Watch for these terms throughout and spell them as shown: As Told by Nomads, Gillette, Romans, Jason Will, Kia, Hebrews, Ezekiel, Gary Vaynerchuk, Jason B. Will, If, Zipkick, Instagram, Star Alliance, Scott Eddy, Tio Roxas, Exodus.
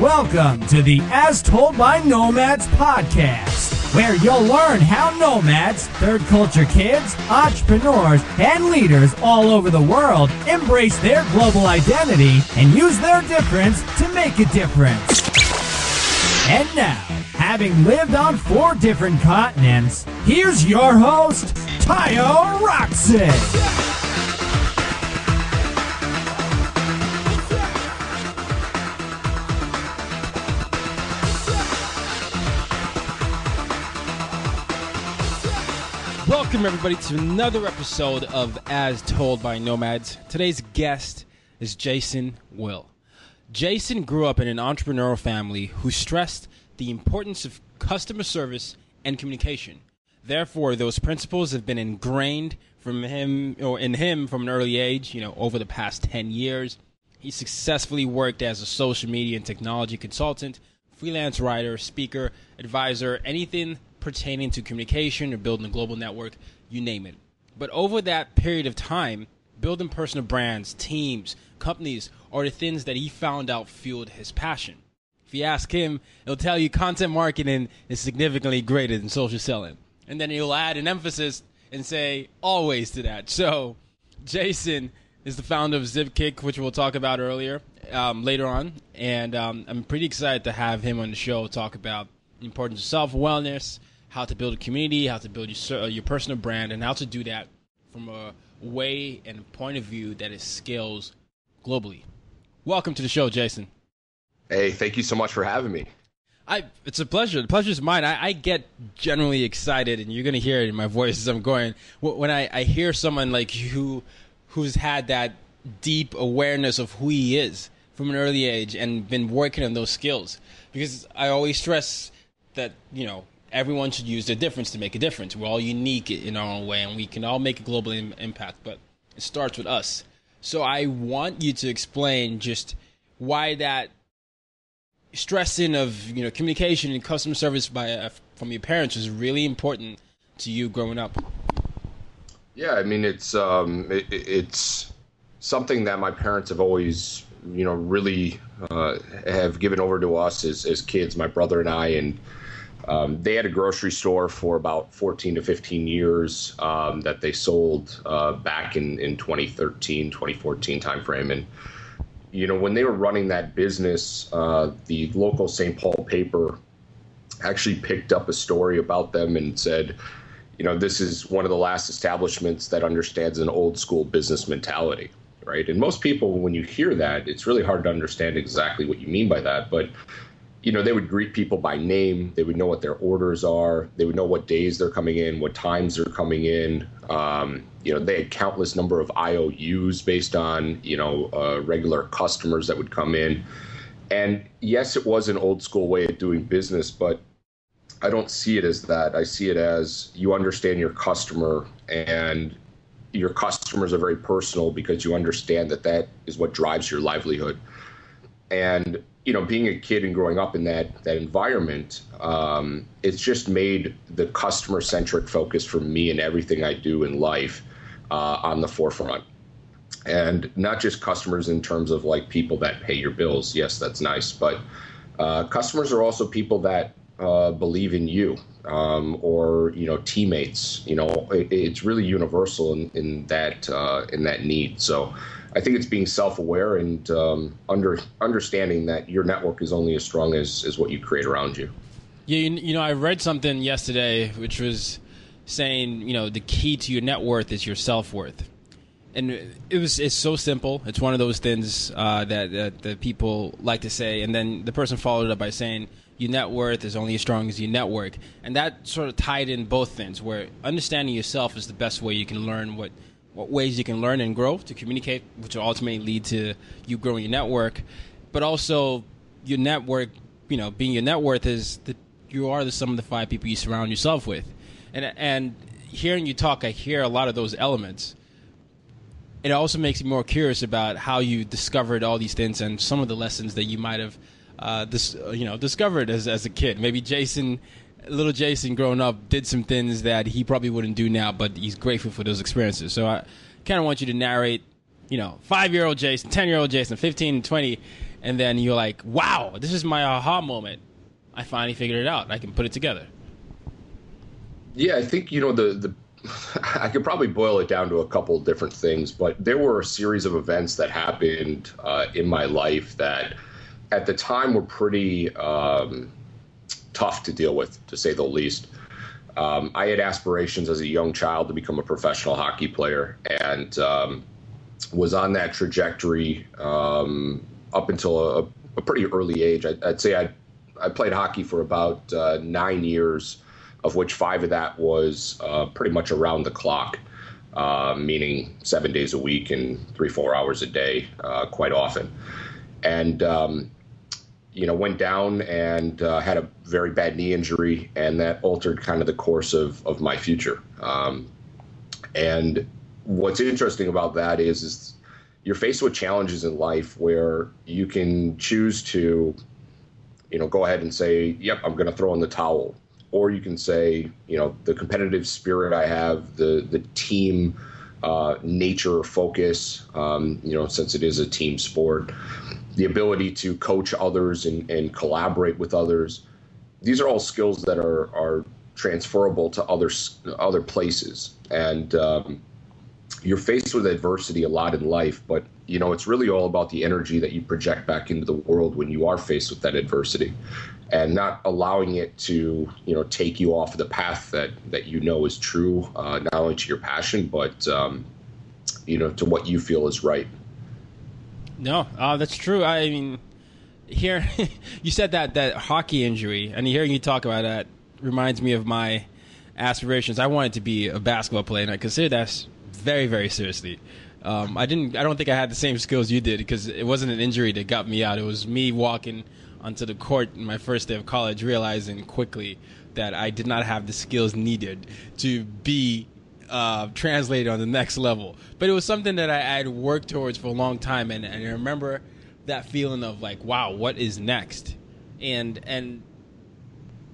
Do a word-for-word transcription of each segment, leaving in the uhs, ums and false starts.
Welcome to the As Told by Nomads podcast, where you'll learn how nomads, third culture kids, entrepreneurs, and leaders all over the world embrace their global identity and use their difference to make a difference. And now, having lived on four different continents, here's your host, Tio Roxas. Welcome, everybody, to another episode of As Told by Nomads. Today's guest is Jason Will. Jason grew up in an entrepreneurial family who stressed the importance of customer service and communication. Therefore, those principles have been ingrained from him or in him from an early age, you know, over the past ten years. He successfully worked as a social media and technology consultant, freelance writer, speaker, advisor, anything pertaining to communication or building a global network, you name it. But over that period of time, building personal brands, teams, companies are the things that he found out fueled his passion. If you ask him, he'll tell you content marketing is significantly greater than social selling. And then he'll add an emphasis and say always to that. So Jason is the founder of Zipkick, which we'll talk about earlier, um, later on. And um, I'm pretty excited to have him on the show talk about the importance of self-wellness, how to build a community, how to build your, uh, your personal brand, and how to do that from a way and a point of view that it scales globally. Welcome to the show, Jason. Hey, thank you so much for having me. I It's a pleasure. The pleasure is mine. I, I get generally excited, and you're going to hear it in my voice as I'm going. When I, I hear someone like you who's had that deep awareness of who he is from an early age and been working on those skills, because I always stress that, you know, everyone should use their difference to make a difference. We're all unique in our own way, and we can all make a global im- impact, but it starts with us. So I want you to explain just why that stressing of, you know, communication and customer service by uh, from your parents was really important to you growing up. Yeah, I mean, it's um, it, it's something that my parents have always, you know, really uh, have given over to us as, as kids, my brother and I, and Um, they had a grocery store for about fourteen to fifteen years um, that they sold uh, back in, in twenty thirteen, twenty fourteen timeframe. And, you know, when they were running that business, uh, the local Saint Paul paper actually picked up a story about them and said, you know, this is one of the last establishments that understands an old school business mentality, right? And most people, when you hear that, it's really hard to understand exactly what you mean by that. But you know, they would greet people by name. They would know what their orders are. They would know what days they're coming in, what times they're coming in. Um, you know, they had countless number of I O Us based on, you know, uh, regular customers that would come in. And yes, it was an old school way of doing business, but I don't see it as that. I see it as you understand your customer, and your customers are very personal because you understand that that is what drives your livelihood. And you know, being a kid and growing up in that that environment, um, it's just made the customer-centric focus for me and everything I do in life uh, on the forefront. And not just customers in terms of like people that pay your bills. Yes, that's nice. But uh, customers are also people that uh, believe in you, um, or, you know, teammates. You know, it, it's really universal in, in that uh, in that need. So I think it's being self-aware and um, under understanding that your network is only as strong as, as what you create around you. Yeah, you, you know, I read something yesterday which was saying, you know, the key to your net worth is your self-worth. And it was it's so simple. It's one of those things uh, that, that, that people like to say. And then the person followed it up by saying, your net worth is only as strong as your network. And that sort of tied in both things, where understanding yourself is the best way you can learn what what ways you can learn and grow to communicate, which will ultimately lead to you growing your network. But also your network, you know, being your net worth is that you are the sum of the five people you surround yourself with. And and hearing you talk, I hear a lot of those elements. It also makes me more curious about how you discovered all these things and some of the lessons that you might have, uh, dis- you know, discovered as as a kid. Maybe Jason, little Jason, growing up, did some things that he probably wouldn't do now, but he's grateful for those experiences. So I kind of want you to narrate, you know, five-year-old Jason, ten-year-old Jason, fifteen, twenty, and then you're like, wow, this is my aha moment. I finally figured it out. I can put it together. Yeah, I think, you know, the the. I could probably boil it down to a couple different things, but there were a series of events that happened uh, in my life that at the time were pretty um, tough to deal with, to say the least. Um, I had aspirations as a young child to become a professional hockey player, and um, was on that trajectory um, up until a, a pretty early age. I, I'd say I, I played hockey for about uh, nine years. Of which five of that was uh, pretty much around the clock, uh, meaning seven days a week and three, four hours a day, uh, quite often. And, um, you know, went down and uh, had a very bad knee injury, and that altered kind of the course of, of my future. Um, and what's interesting about that is, is you're faced with challenges in life where you can choose to, you know, go ahead and say, yep, I'm going to throw in the towel. Or you can say, you know, the competitive spirit I have, the the team uh, nature focus, um, you know, since it is a team sport, the ability to coach others and, and collaborate with others. These are all skills that are, are transferable to other, other places. And um, you're faced with adversity a lot in life, but, you know, it's really all about the energy that you project back into the world when you are faced with that adversity, and not allowing it to, you know, take you off the path that, that you know is true, uh, not only to your passion, but, um, you know, to what you feel is right. No, uh, that's true. I mean, here, you said that, that hockey injury, and hearing you talk about that reminds me of my aspirations. I wanted to be a basketball player, and I considered that very, very seriously. Um, I didn't, I don't think I had the same skills you did, because it wasn't an injury that got me out. It was me walking onto the court in my first day of college, realizing quickly that I did not have the skills needed to be uh, translated on the next level. But it was something that I had worked towards for a long time, and, and I remember that feeling of like, wow, what is next? And and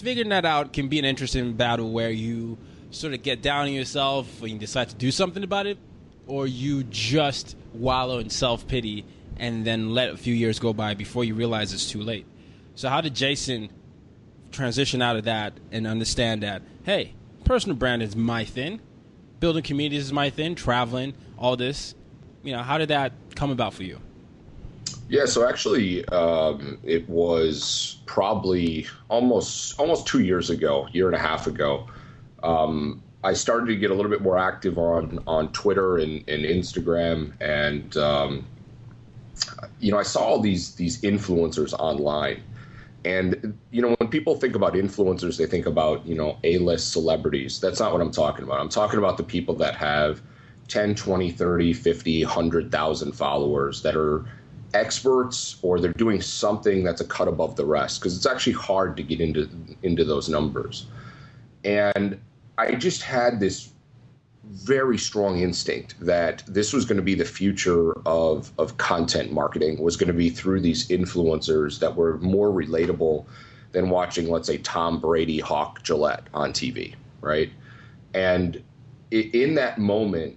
figuring that out can be an interesting battle where you sort of get down on yourself and you decide to do something about it, or you just wallow in self-pity and then let a few years go by before you realize it's too late. So how did Jason transition out of that and understand that, hey, personal brand is my thing, building communities is my thing, traveling, all this, you know, how did that come about for you? Yeah, so actually um, it was probably almost almost two years ago, year and a half ago, um, I started to get a little bit more active on, on Twitter and, and Instagram, and um, you know, I saw all these these influencers online. And, you know, when people think about influencers, they think about, you know, A-list celebrities. That's not what I'm talking about. I'm talking about the people that have ten, twenty, thirty, fifty, one hundred thousand followers that are experts, or they're doing something that's a cut above the rest, because it's actually hard to get into into those numbers. And I just had this very strong instinct that this was going to be the future of, of content marketing, was going to be through these influencers that were more relatable than watching, let's say, Tom Brady hawk Gillette on T V, right? And in that moment,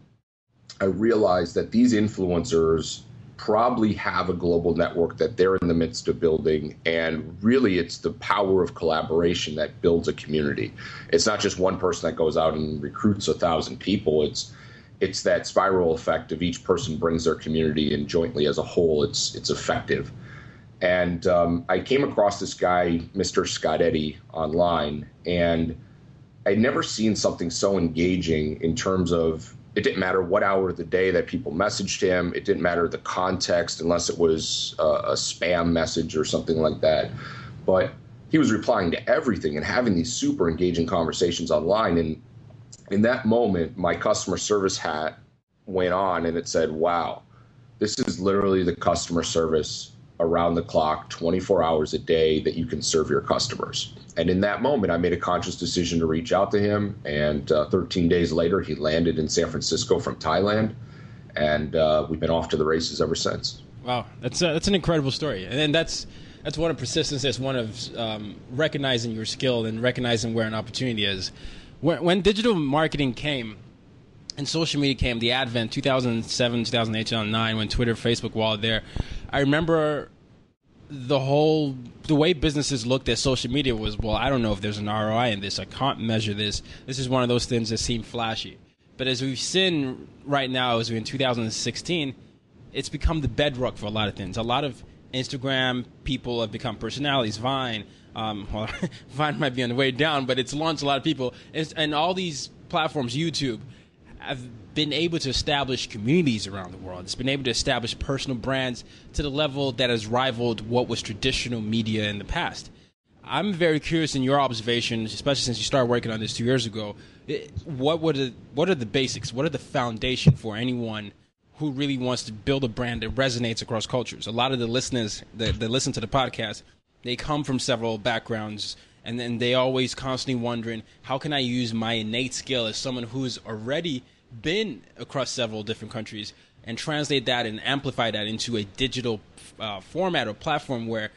I realized that these influencers probably have a global network that they're in the midst of building. And really, it's the power of collaboration that builds a community. It's not just one person that goes out and recruits a thousand people. It's it's that spiral effect of each person brings their community, and jointly as a whole, it's it's effective. And um, I came across this guy, Mister Scott Eddy, online, and I'd never seen something so engaging in terms of it didn't matter what hour of the day that people messaged him. It didn't matter the context unless it was a, a spam message or something like that. But he was replying to everything and having these super engaging conversations online. And in that moment, my customer service hat went on and it said, wow, this is literally the customer service around the clock, twenty-four hours a day that you can serve your customers. And in that moment, I made a conscious decision to reach out to him. And uh, thirteen days later, he landed in San Francisco from Thailand. And uh, we've been off to the races ever since. Wow. That's a, that's an incredible story. And, and that's that's one of persistence. That's one of um, recognizing your skill and recognizing where an opportunity is. When, when digital marketing came and social media came, the advent, two thousand seven, two thousand eight, two thousand nine, when Twitter, Facebook were all there, I remember the whole the way businesses looked at social media was, well, I don't know if there's an R O I in this. I can't measure this. This is one of those things that seem flashy. But as we've seen right now, as we're in two thousand sixteen, it's become the bedrock for a lot of things. A lot of Instagram people have become personalities. Vine, um, well, Vine might be on the way down, but it's launched a lot of people. It's, and all these platforms, YouTube, have been able to establish communities around the world. It's been able to establish personal brands to the level that has rivaled what was traditional media in the past. I'm very curious in your observations, especially since you started working on this two years ago, what were the, what are the basics? What are the foundation for anyone who really wants to build a brand that resonates across cultures? A lot of the listeners that, that listen to the podcast, they come from several backgrounds, and then they always constantly wondering, how can I use my innate skill as someone who's already been across several different countries and translate that and amplify that into a digital uh, format or platform where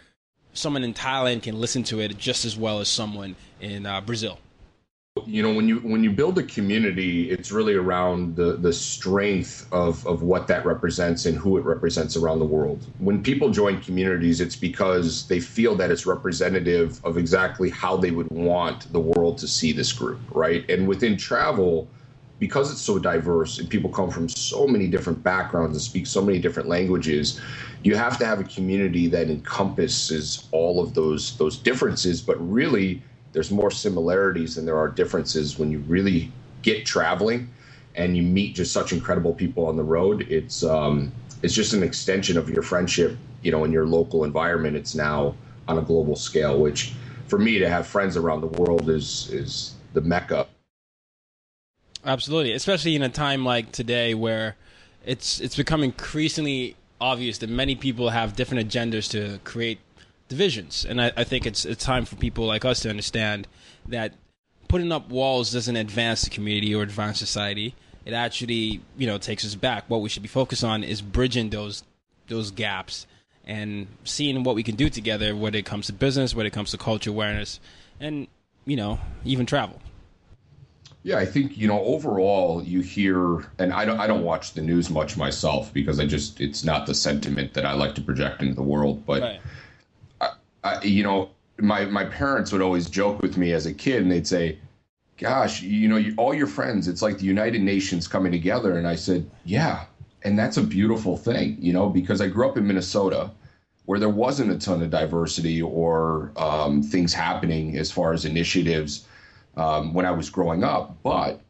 someone in Thailand can listen to it just as well as someone in uh, Brazil? You know, when you when you build a community, it's really around the, the strength of, of what that represents and who it represents around the world. When people join communities, it's because they feel that it's representative of exactly how they would want the world to see this group, right? And within travel, because it's so diverse and people come from so many different backgrounds and speak so many different languages, you have to have a community that encompasses all of those those differences. But really, there's more similarities than there are differences when you really get traveling and you meet just such incredible people on the road. It's um, it's just an extension of your friendship, you know, in your local environment. It's now on a global scale, which for me to have friends around the world is is the mecca. Absolutely, especially in a time like today where it's it's become increasingly obvious that many people have different agendas to create divisions. And I, I think it's it's time for people like us to understand that putting up walls doesn't advance the community or advance society. It actually, you know, takes us back. What we should be focused on is bridging those those gaps and seeing what we can do together, whether it comes to business, whether it comes to culture awareness, and, you know, even travel. Yeah, I think, you know, overall you hear, and I don't I don't watch the news much myself because I just, it's not the sentiment that I like to project into the world. But, right. I, I, you know, my, my parents would always joke with me as a kid and they'd say, gosh, you know, you, all your friends, it's like the United Nations coming together. And I said, yeah, and that's a beautiful thing, you know, because I grew up in Minnesota where there wasn't a ton of diversity or um, things happening as far as initiatives Um, when I was growing up, but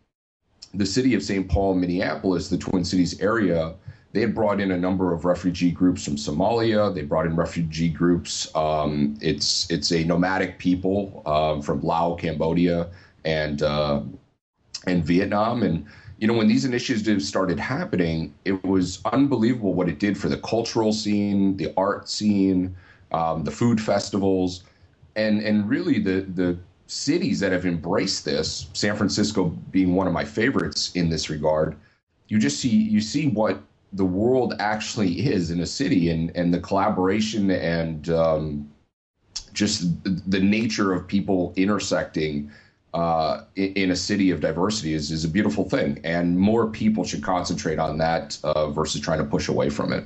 the city of Saint Paul, Minneapolis, the Twin Cities area, they had brought in a number of refugee groups from Somalia. They brought in refugee groups. Um, it's it's a nomadic people uh, from Laos, Cambodia, and uh, and Vietnam. And you know, when these initiatives started happening, it was unbelievable what it did for the cultural scene, the art scene, um, the food festivals, and and really the the. cities that have embraced this, San Francisco being one of my favorites in this regard, you just see you see what the world actually is in a city, and, and the collaboration and um, just the nature of people intersecting uh, in a city of diversity is, is a beautiful thing. And more people should concentrate on that uh, versus trying to push away from it.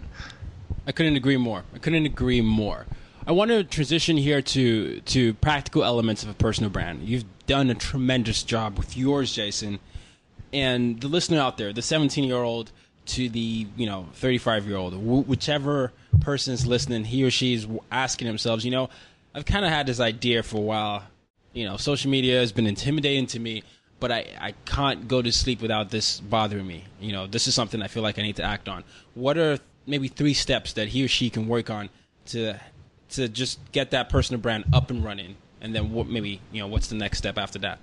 I couldn't agree more. I couldn't agree more. I want to transition here to to practical elements of a personal brand. You've done a tremendous job with yours, Jason. And the listener out there, the seventeen-year-old to the, you know, thirty-five-year-old, wh- whichever person's listening, he or she is asking themselves, you know, I've kind of had this idea for a while. You know, social media has been intimidating to me, but I, I can't go to sleep without this bothering me. You know, this is something I feel like I need to act on. What are maybe three steps that he or she can work on to to just get that personal brand up and running? And then what, maybe, you know, what's the next step after that?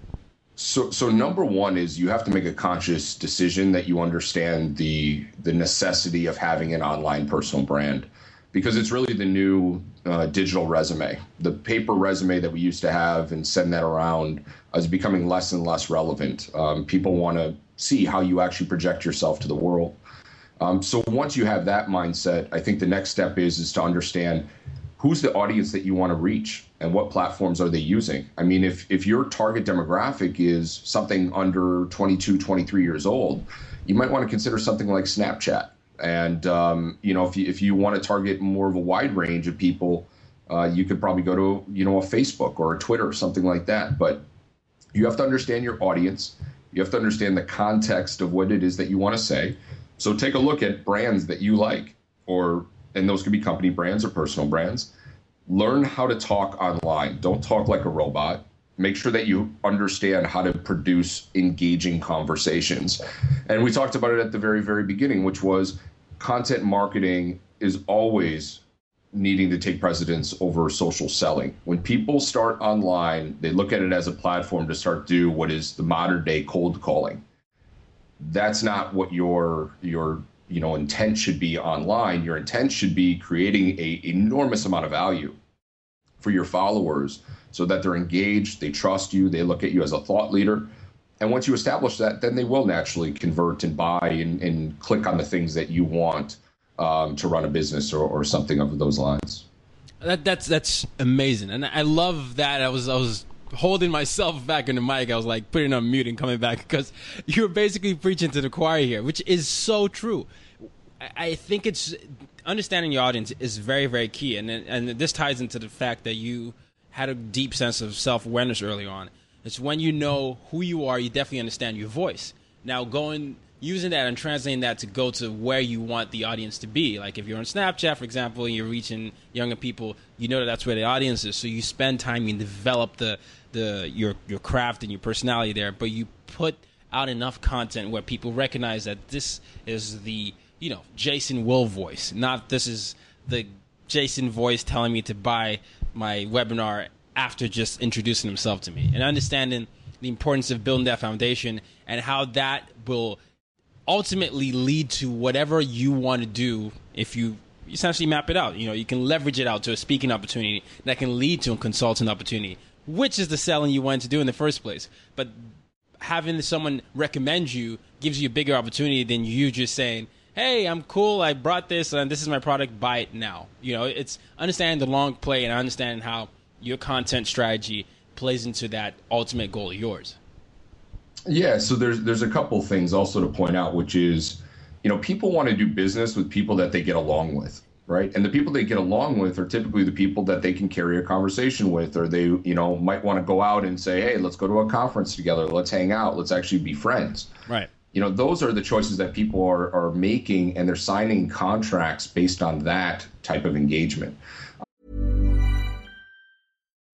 So, so number one is you have to make a conscious decision that you understand the the necessity of having an online personal brand, because it's really the new uh, digital resume. The paper resume that we used to have and send that around is becoming less and less relevant. Um, people want to see how you actually project yourself to the world. Um, so once you have that mindset, I think the next step is is to understand who's the audience that you want to reach and what platforms are they using. I mean, if if your target demographic is something under twenty-two, twenty-three years old, you might want to consider something like Snapchat. And, um, you know, if you, if you want to target more of a wide range of people, uh, you could probably go to, you know, a Facebook or a Twitter or something like that. But you have to understand your audience. You have to understand the context of what it is that you want to say. So take a look at brands that you like, or and those could be company brands or personal brands. Learn how to talk online. Don't talk like a robot. Make sure that you understand how to produce engaging conversations. And we talked about it at the very, very beginning, which was content marketing is always needing to take precedence over social selling. When people start online, they look at it as a platform to start do what is the modern day cold calling. That's not what your your you know, intent should be online. Your intent should be creating a enormous amount of value for your followers so that they're engaged, they trust you, they look at you as a thought leader. And once you establish that, then they will naturally convert and buy and, and click on the things that you want um, to run a business or, or something of those lines. That, that's that's amazing. And I love that. I was I was holding myself back in the mic. I was like putting on mute and coming back because you're basically preaching to the choir here, which is so true. I think it's understanding your audience is very, very key. And and this ties into the fact that you had a deep sense of self-awareness early on. It's when you know who you are, you definitely understand your voice. Now going, using that and translating that to go to where you want the audience to be. Like if you're on Snapchat, for example, and you're reaching younger people, you know that that's where the audience is. So you spend time, you develop the, the your your craft and your personality there, but you put out enough content where people recognize that this is the, you know, Jason Will voice, not this is the Jason voice telling me to buy my webinar after just introducing himself to me, and understanding the importance of building that foundation and how that will ultimately lead to whatever you want to do. If you essentially map it out, you know, you can leverage it out to a speaking opportunity that can lead to a consulting opportunity, which is the selling you wanted to do in the first place. But having someone recommend you gives you a bigger opportunity than you just saying, hey, I'm cool, I brought this, and this is my product, buy it now. You know, it's understanding the long play and understanding how your content strategy plays into that ultimate goal of yours. Yeah, so there's there's a couple things also to point out, which is, you know, people want to do business with people that they get along with, right? And the people they get along with are typically the people that they can carry a conversation with, or they, you know, might want to go out and say, hey, let's go to a conference together, let's hang out, let's actually be friends. Right. You know, those are the choices that people are, are making, and they're signing contracts based on that type of engagement.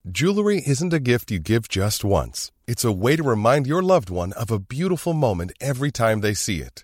Jewelry isn't a gift you give just once. It's a way to remind your loved one of a beautiful moment every time they see it.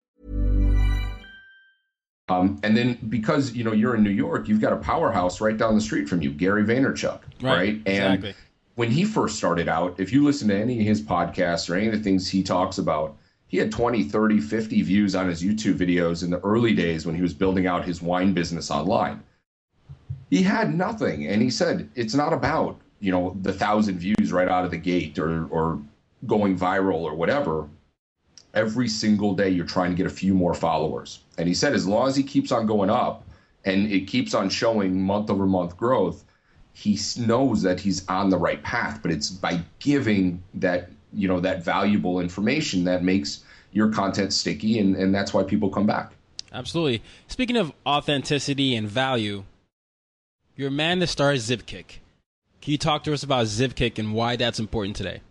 Um, and then because, you know, you're in New York, you've got a powerhouse right down the street from you, Gary Vaynerchuk, right? right? And exactly. When he first started out, if you listen to any of his podcasts or any of the things he talks about, he had twenty, thirty, fifty views on his YouTube videos in the early days when he was building out his wine business online. He had nothing. And he said, it's not about, you know, the thousand views right out of the gate or or going viral or whatever. Every single day you're trying to get a few more followers. And he said as long as he keeps on going up and it keeps on showing month over month growth, he knows that he's on the right path. But it's by giving that, you know, that valuable information that makes your content sticky, and, and that's why people come back. Absolutely. Speaking of authenticity and value, you're a man that stars Zipkick. Can you talk to us about Zipkick and why that's important today?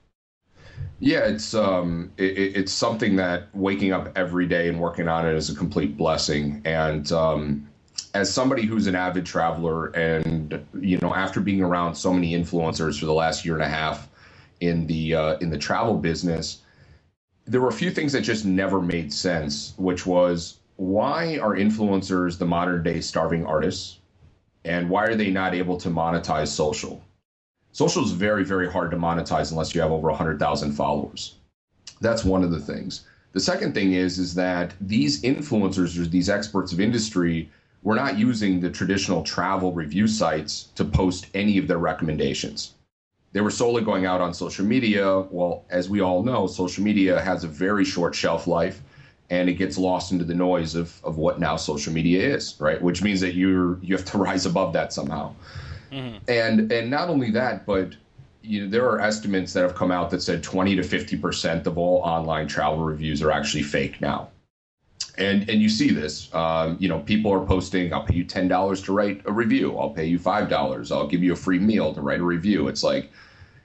Yeah, it's um, it, it's something that waking up every day and working on it is a complete blessing. And um, as somebody who's an avid traveler, and you know, after being around so many influencers for the last year and a half in the uh, in the travel business, there were a few things that just never made sense. Which was, why are influencers the modern day starving artists, and why are they not able to monetize social? Social is very, very hard to monetize unless you have over one hundred thousand followers. That's one of the things. The second thing is, is that these influencers or these experts of industry were not using the traditional travel review sites to post any of their recommendations. They were solely going out on social media. Well, as we all know, social media has a very short shelf life, and it gets lost into the noise of, of what now social media is, right? Which means that you're you have to rise above that somehow. Mm-hmm. And and not only that, but you know, there are estimates that have come out that said twenty to fifty percent of all online travel reviews are actually fake now. And and you see this, um, you know, people are posting, I'll pay you ten dollars to write a review. I'll pay you five dollars. I'll give you a free meal to write a review. It's like,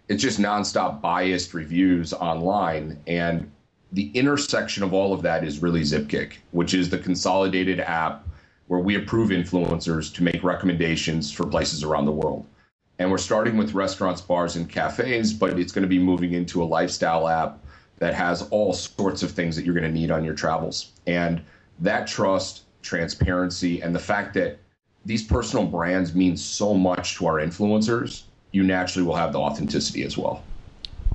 it's just nonstop biased reviews online. And the intersection of all of that is really Zipkick, which is the consolidated app where we approve influencers to make recommendations for places around the world. And we're starting with restaurants, bars, and cafes, but it's going to be moving into a lifestyle app that has all sorts of things that you're going to need on your travels. And that trust, transparency, and the fact that these personal brands mean so much to our influencers, you naturally will have the authenticity as well.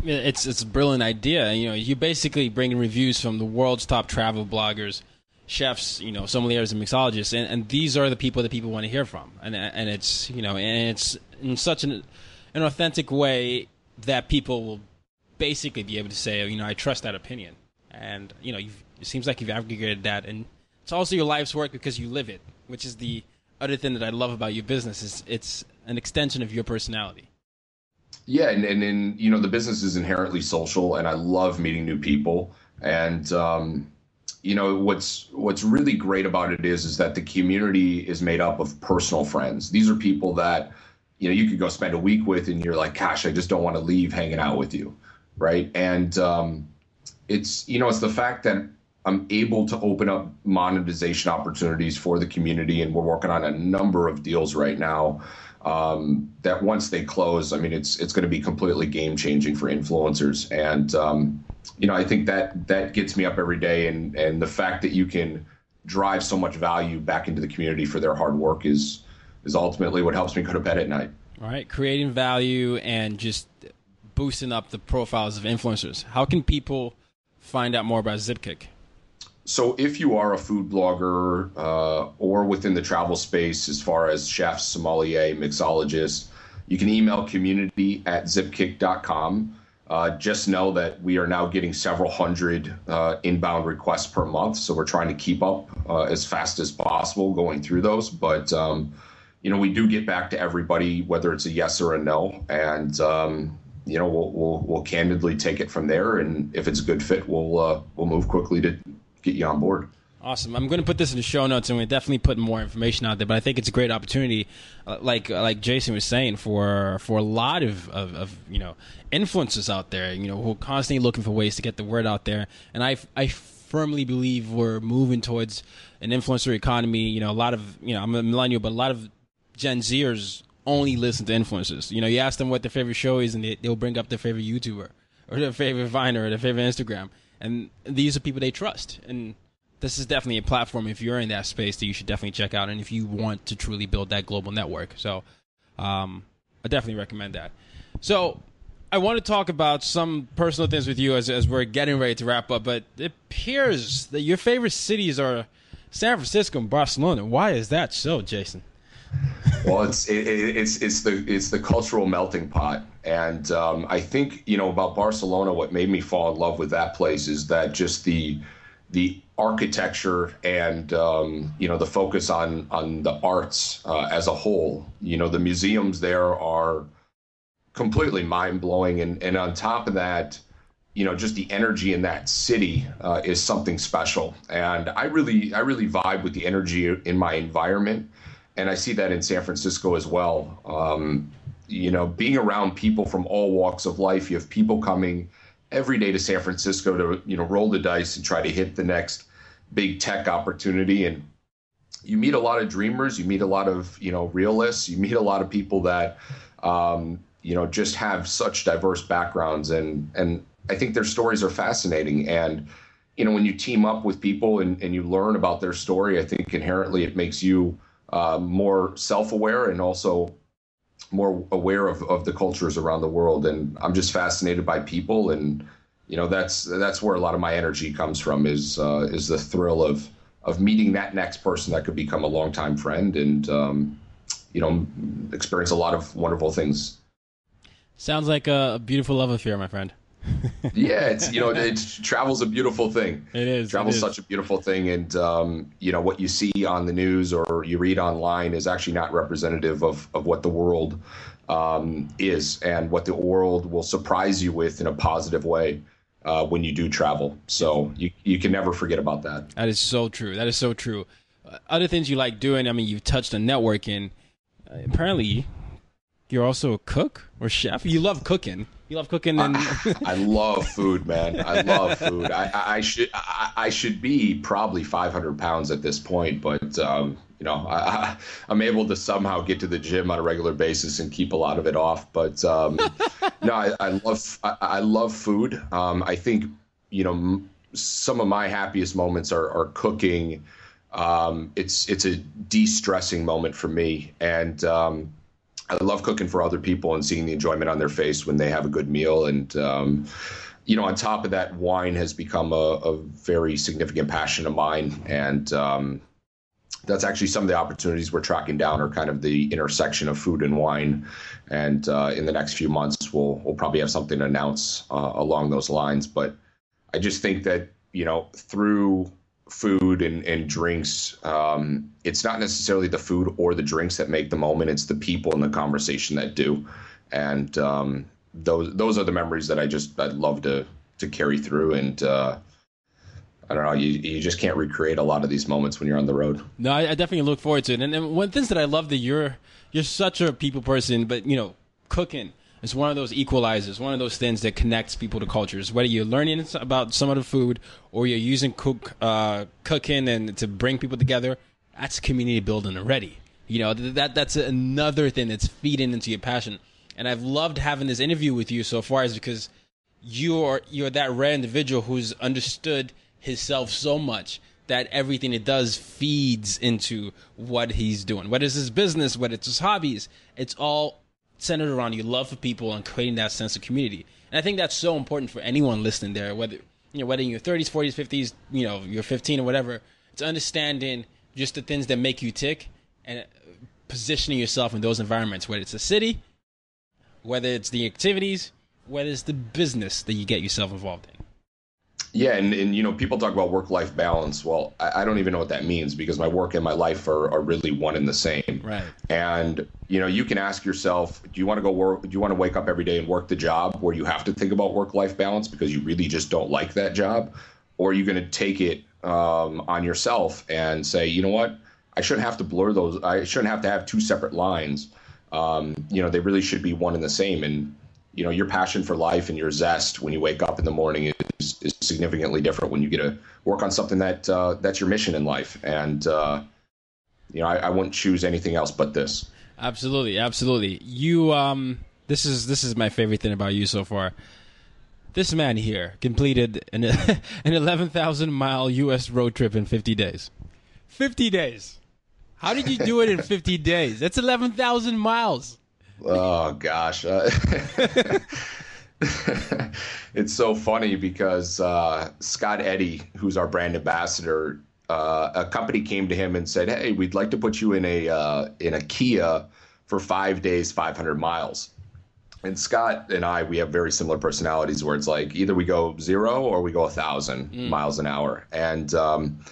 It's it's a brilliant idea. You know, you basically bring in reviews from the world's top travel bloggers, chefs, you know, sommeliers and mixologists, and, and these are the people that people want to hear from, and and it's, you know, and it's in such an an authentic way that people will basically be able to say, you know, I trust that opinion, and you know, you've, it seems like you've aggregated that, and it's also your life's work because you live it, which is the other thing that I love about your business is it's an extension of your personality. Yeah, and and, and you know, the business is inherently social, and I love meeting new people, and um. You know, what's what's really great about it is, is that the community is made up of personal friends. These are people that, you know, you could go spend a week with and you're like, gosh, I just don't want to leave hanging out with you. Right. And um, it's, you know, it's the fact that I'm able to open up monetization opportunities for the community. And we're working on a number of deals right now um, that once they close, I mean, it's it's going to be completely game changing for influencers. And um you know, I think that that gets me up every day, and, and the fact that you can drive so much value back into the community for their hard work is is ultimately what helps me go to bed at night. All right, creating value and just boosting up the profiles of influencers. How can people find out more about Zipkick? So if you are a food blogger uh, or within the travel space, as far as chefs, sommelier, mixologists, you can email community at zipkick dot com. Uh, just know that we are now getting several hundred uh, inbound requests per month, so we're trying to keep up uh, as fast as possible going through those. But um, you know, we do get back to everybody, whether it's a yes or a no, and um, you know, we'll, we'll we'll candidly take it from there. And if it's a good fit, we'll uh, we'll move quickly to get you on board. Awesome. I'm going to put this in the show notes, and we're definitely putting more information out there. But I think it's a great opportunity, uh, like uh, like Jason was saying, for for a lot of, of, of you know influencers out there, you know, who are constantly looking for ways to get the word out there. And I I firmly believe we're moving towards an influencer economy. You know, a lot of you know I'm a millennial, but a lot of Gen Zers only listen to influencers. You know, you ask them what their favorite show is, and they, they'll bring up their favorite YouTuber or their favorite Viner or their favorite Instagram, and these are people they trust. And this is definitely a platform, if you're in that space, that you should definitely check out, and if you want to truly build that global network. So um, I definitely recommend that. So I want to talk about some personal things with you as, as we're getting ready to wrap up, but it appears that your favorite cities are San Francisco and Barcelona. Why is that so, Jason? Well, it's it, it's it's the it's the cultural melting pot, and um, I think you know about Barcelona. What made me fall in love with that place is that just the the architecture and um, you know the focus on on the arts uh, as a whole. You know, the museums there are completely mind blowing, and and on top of that, you know, just the energy in that city uh, is something special. And I really I really vibe with the energy in my environment. And I see that in San Francisco as well. Um, you know, being around people from all walks of life, you have people coming every day to San Francisco to, you know, roll the dice and try to hit the next big tech opportunity. And you meet a lot of dreamers, you meet a lot of, you know, realists, you meet a lot of people that, um, you know, just have such diverse backgrounds. And, and I think their stories are fascinating. And, you know, when you team up with people and, and you learn about their story, I think inherently it makes you Uh, more self-aware and also more aware of, of the cultures around the world. And I'm just fascinated by people. And, you know, that's that's where a lot of my energy comes from is uh, is the thrill of of meeting that next person that could become a longtime friend and, um, you know, experience a lot of wonderful things. Sounds like a beautiful love affair, my friend. Yeah, it's, you know, it's, travel's a beautiful thing. It is. Travel's it is. such a beautiful thing. And, um, you know, what you see on the news or you read online is actually not representative of, of what the world um, is and what the world will surprise you with in a positive way uh, when you do travel. So you, you can never forget about that. That is so true. That is so true. Uh, other things you like doing, I mean, you've touched on networking. Uh, apparently, you're also a cook or chef. You love cooking. You love cooking, and I, I love food, man. I love food. I, I, I should I, I should be probably five hundred pounds at this point, but um, you know I, I'm able to somehow get to the gym on a regular basis and keep a lot of it off. But um, no, I, I love I, I love food. Um, I think you know some of my happiest moments are, are cooking. Um, it's it's a de-stressing moment for me, and. Um, I love cooking for other people and seeing the enjoyment on their face when they have a good meal. And, um, you know, on top of that, wine has become a, a very significant passion of mine. And um, that's actually some of the opportunities we're tracking down are kind of the intersection of food and wine. And uh, in the next few months, we'll, we'll probably have something to announce uh, along those lines. But I just think that, you know, through food and, and drinks, um, it's not necessarily the food or the drinks that make the moment. It's the people and the conversation that do. And um, those those are the memories that I just I'd love to to carry through. And uh, I don't know, you, you just can't recreate a lot of these moments when you're on the road. No, I, I definitely look forward to it. And, and one of the things that I love that you're you're such a people person, but, you know, cooking. It's one of those equalizers, one of those things that connects people to cultures. Whether you're learning about some of the food or you're using cook, uh, cooking and to bring people together, that's community building already. You know, that that's another thing that's feeding into your passion. And I've loved having this interview with you so far is because you're you're that rare individual who's understood himself so much that everything it does feeds into what he's doing. Whether it's his business, whether it's his hobbies, it's all centered around your love for people and creating that sense of community. And I think that's so important for anyone listening there, whether you know whether in your thirties, forties, fifties, you know, you're fifteen or whatever. It's understanding just the things that make you tick and positioning yourself in those environments, whether it's the city, whether it's the activities, whether it's the business that you get yourself involved in. Yeah, and, and you know, people talk about work-life balance. Well, I, I don't even know what that means because my work and my life are, are really one and the same. Right. And, you know, you can ask yourself, do you want to go work, do you want to wake up every day and work the job where you have to think about work-life balance because you really just don't like that job? or are you going to take it um, on yourself and say, you know what, I shouldn't have to blur those. I shouldn't have to have two separate lines. Um, you know, they really should be one and the same. And, you know, your passion for life and your zest when you wake up in the morning is, is significantly different when you get to work on something that uh, that's your mission in life. And, uh, you know, I, I wouldn't choose anything else but this. Absolutely. Absolutely. You, um, this is, this is my favorite thing about you so far. This man here completed an, an eleven thousand mile U S road trip in fifty days. fifty days. How did you do it in fifty days? That's eleven thousand miles. Oh, gosh. Uh, it's so funny because uh, Scott Eddy, who's our brand ambassador, uh, a company came to him and said, hey, we'd like to put you in a uh, in a Kia for five days, five hundred miles. And Scott and I, we have very similar personalities where it's like either we go zero or we go one thousand mm. miles an hour. And um,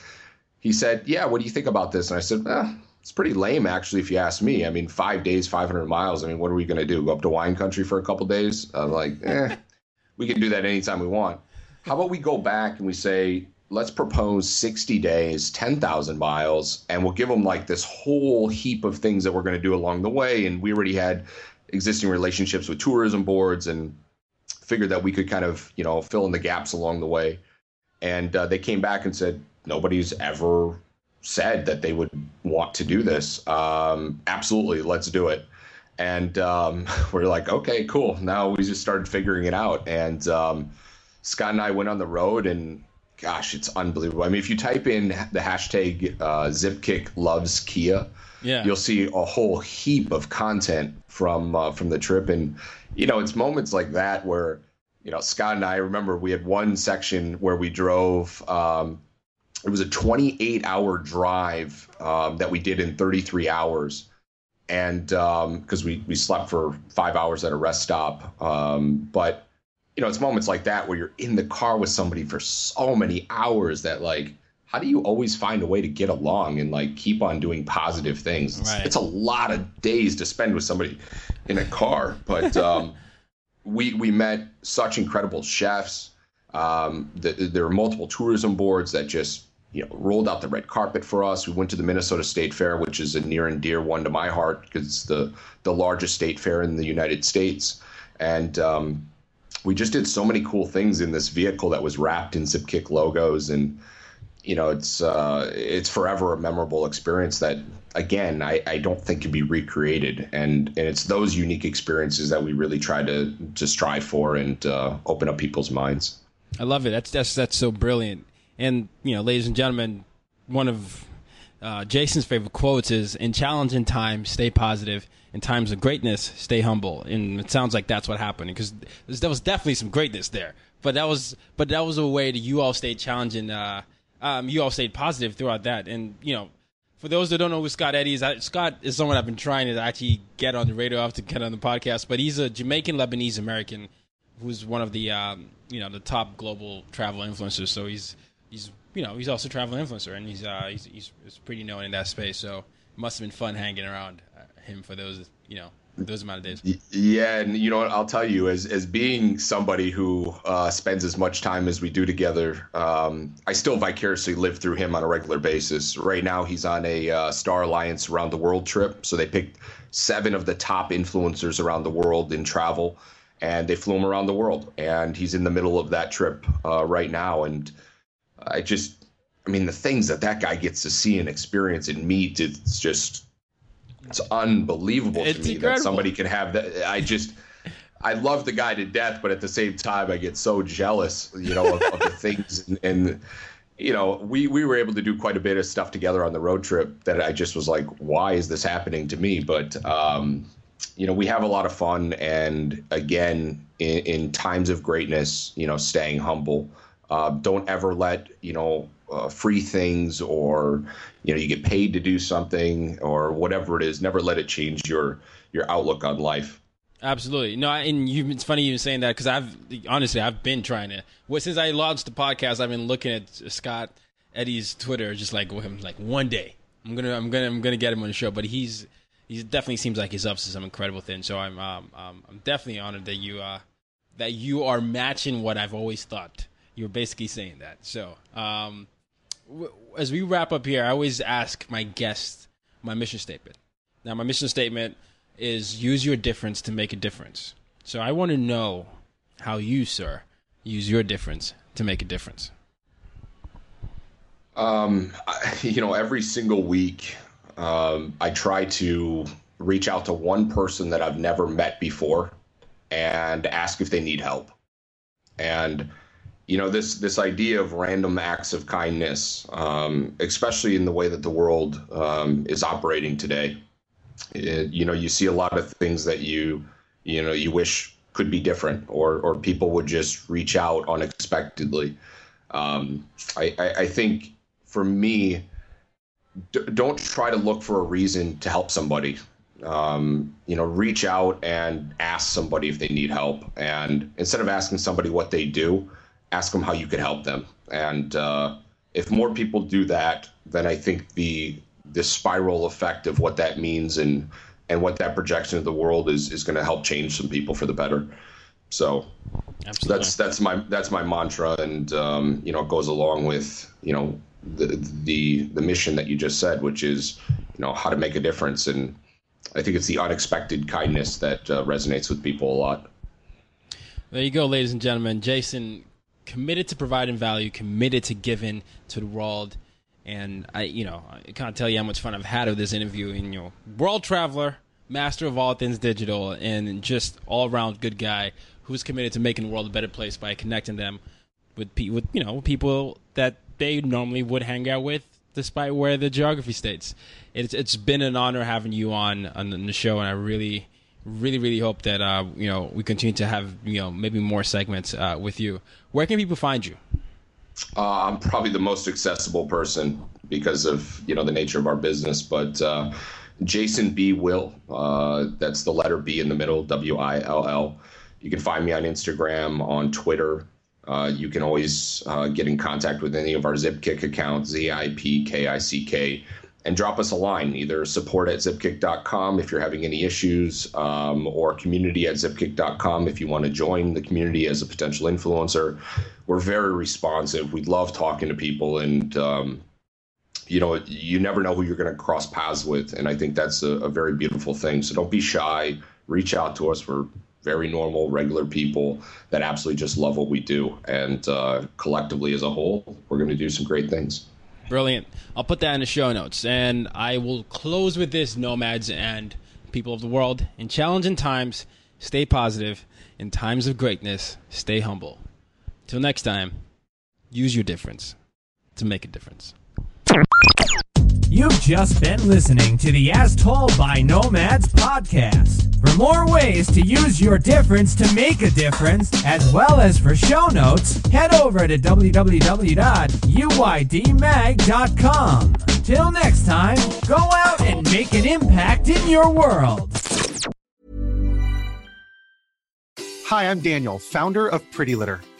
he said, yeah, what do you think about this? And I said, eh. It's pretty lame, actually, if you ask me. I mean, five days, five hundred miles. I mean, what are we going to do? Go up to wine country for a couple of days? I'm like, eh, we can do that anytime we want. How about we go back and we say, let's propose sixty days, ten thousand miles, and we'll give them like this whole heap of things that we're going to do along the way. And we already had existing relationships with tourism boards and figured that we could kind of, you know, fill in the gaps along the way. And uh, they came back and said, nobody's ever said that they would want to do this. Um, absolutely. Let's do it. And um, we're like, okay, cool. Now we just started figuring it out. And um, Scott and I went on the road and gosh, it's unbelievable. I mean, if you type in the hashtag uh, Zipkick loves Kia, yeah, you'll see a whole heap of content from, uh, from the trip. And, you know, it's moments like that where, you know, Scott and I, remember we had one section where we drove, um, it was a twenty-eight hour drive um, that we did in thirty-three hours. And um, because we, we slept for five hours at a rest stop. Um, but, you know, it's moments like that where you're in the car with somebody for so many hours that, like, how do you always find a way to get along and, like, keep on doing positive things? It's, right. it's a lot of days to spend with somebody in a car. But um, we, we met such incredible chefs. Um, the, there were multiple tourism boards that just, you know, rolled out the red carpet for us. We went to the Minnesota State Fair, which is a near and dear one to my heart because it's the, the largest state fair in the United States. And um, we just did so many cool things in this vehicle that was wrapped in Zipkick logos. And, you know, it's uh, it's forever a memorable experience that, again, I, I don't think can be recreated. And, and it's those unique experiences that we really try to, to strive for and uh, open up people's minds. I love it. That's that's that's so brilliant. And, you know, ladies and gentlemen, one of uh, Jason's favorite quotes is, in challenging times, stay positive. In times of greatness, stay humble. And it sounds like that's what happened because there was definitely some greatness there. But that was but that was a way that you all stayed challenging. Uh, um, you all stayed positive throughout that. And, you know, for those that don't know who Scott Eddy is, I, Scott is someone I've been trying to actually get on the radio, I have to get on the podcast. But he's a Jamaican-Lebanese-American who's one of the um, you know the top global travel influencers. So he's he's you know he's also a travel influencer, and he's uh, he's, he's he's pretty known in that space. So it must have been fun hanging around him for those you know those amount of days. Yeah, and you know what, I'll tell you, as as being somebody who uh, spends as much time as we do together, um, I still vicariously live through him on a regular basis. Right now, he's on a uh, Star Alliance around the world trip. So they picked seven of the top influencers around the world in travel. And they flew him around the world, and he's in the middle of that trip uh, right now. And I just, I mean, the things that that guy gets to see and experience and meet, it's just, it's unbelievable to me that somebody can have that. I just, I love the guy to death, but at the same time, I get so jealous, you know, of, of the things. And, and you know, we, we were able to do quite a bit of stuff together on the road trip that I just was like, why is this happening to me? But, um, you know, we have a lot of fun. And again, in, in times of greatness, you know, staying humble, uh, don't ever let, you know, uh, free things or, you know, you get paid to do something or whatever it is, never let it change your, your outlook on life. Absolutely. No, and you, it's funny you saying that because I've, honestly, I've been trying to, well, since I launched the podcast, I've been looking at Scott Eddy's Twitter, just like, like one day I'm going to, I'm going to, I'm going to get him on the show, but he's, he definitely seems like he's up to some incredible thing. So I'm um, um, I'm definitely honored that you uh, that you are matching what I've always thought you're basically saying that. So um, w- as we wrap up here, I always ask my guests my mission statement. Now, my mission statement is use your difference to make a difference. So I want to know how you, sir, use your difference to make a difference. Um, I, you know, every single week, um, I try to reach out to one person that I've never met before and ask if they need help. And, you know, this, this idea of random acts of kindness, um, especially in the way that the world, um, is operating today, it, you know, you see a lot of things that you, you know, you wish could be different, or, or people would just reach out unexpectedly. Um, I, I, I think, for me, d- don't try to look for a reason to help somebody. Um, you know, reach out and ask somebody if they need help. And instead of asking somebody what they do, ask them how you could help them. And uh, if more people do that, then I think the the spiral effect of what that means and and what that projection of the world is is going to help change some people for the better. So Absolutely. that's that's my that's my mantra, and um, you know, it goes along with you know. The, the the mission that you just said, which is, you know, how to make a difference. And I think it's the unexpected kindness that uh, resonates with people a lot. There you go, ladies and gentlemen. Jason, committed to providing value, committed to giving to the world. And I, you know, I can't tell you how much fun I've had with this interview. And, you know, world traveler, master of all things digital, and just all-around good guy who's committed to making the world a better place by connecting them with, pe- with you know, people that they normally would hang out with, despite where the geography states. It's it's been an honor having you on on the show, and I really, really, really hope that uh, you know we continue to have you know maybe more segments uh, with you. Where can people find you? Uh, I'm probably the most accessible person because of you know the nature of our business, but uh, Jason B. Will. Uh, that's the letter B in the middle, W I L L. You can find me on Instagram, on Twitter. Uh, you can always uh, get in contact with any of our Zipkick accounts, Z I P K I C K, and drop us a line, either support at zipkick dot com if you're having any issues, um, or community at zipkick dot com if you want to join the community as a potential influencer. We're very responsive. We love talking to people, and um, you know, you never know who you're going to cross paths with, and I think that's a, a very beautiful thing. So don't be shy. Reach out to us. We're very normal, regular people that absolutely just love what we do. And uh, collectively as a whole, we're going to do some great things. Brilliant. I'll put that in the show notes. And I will close with this, nomads and people of the world. In challenging times, stay positive. In times of greatness, stay humble. Till next time, use your difference to make a difference. You've just been listening to the As Told by Nomads podcast. For more ways to use your difference to make a difference, as well as for show notes, head over to w w w dot u y d mag dot com. Till next time, go out and make an impact in your world. Hi, I'm Daniel, founder of Pretty Litter.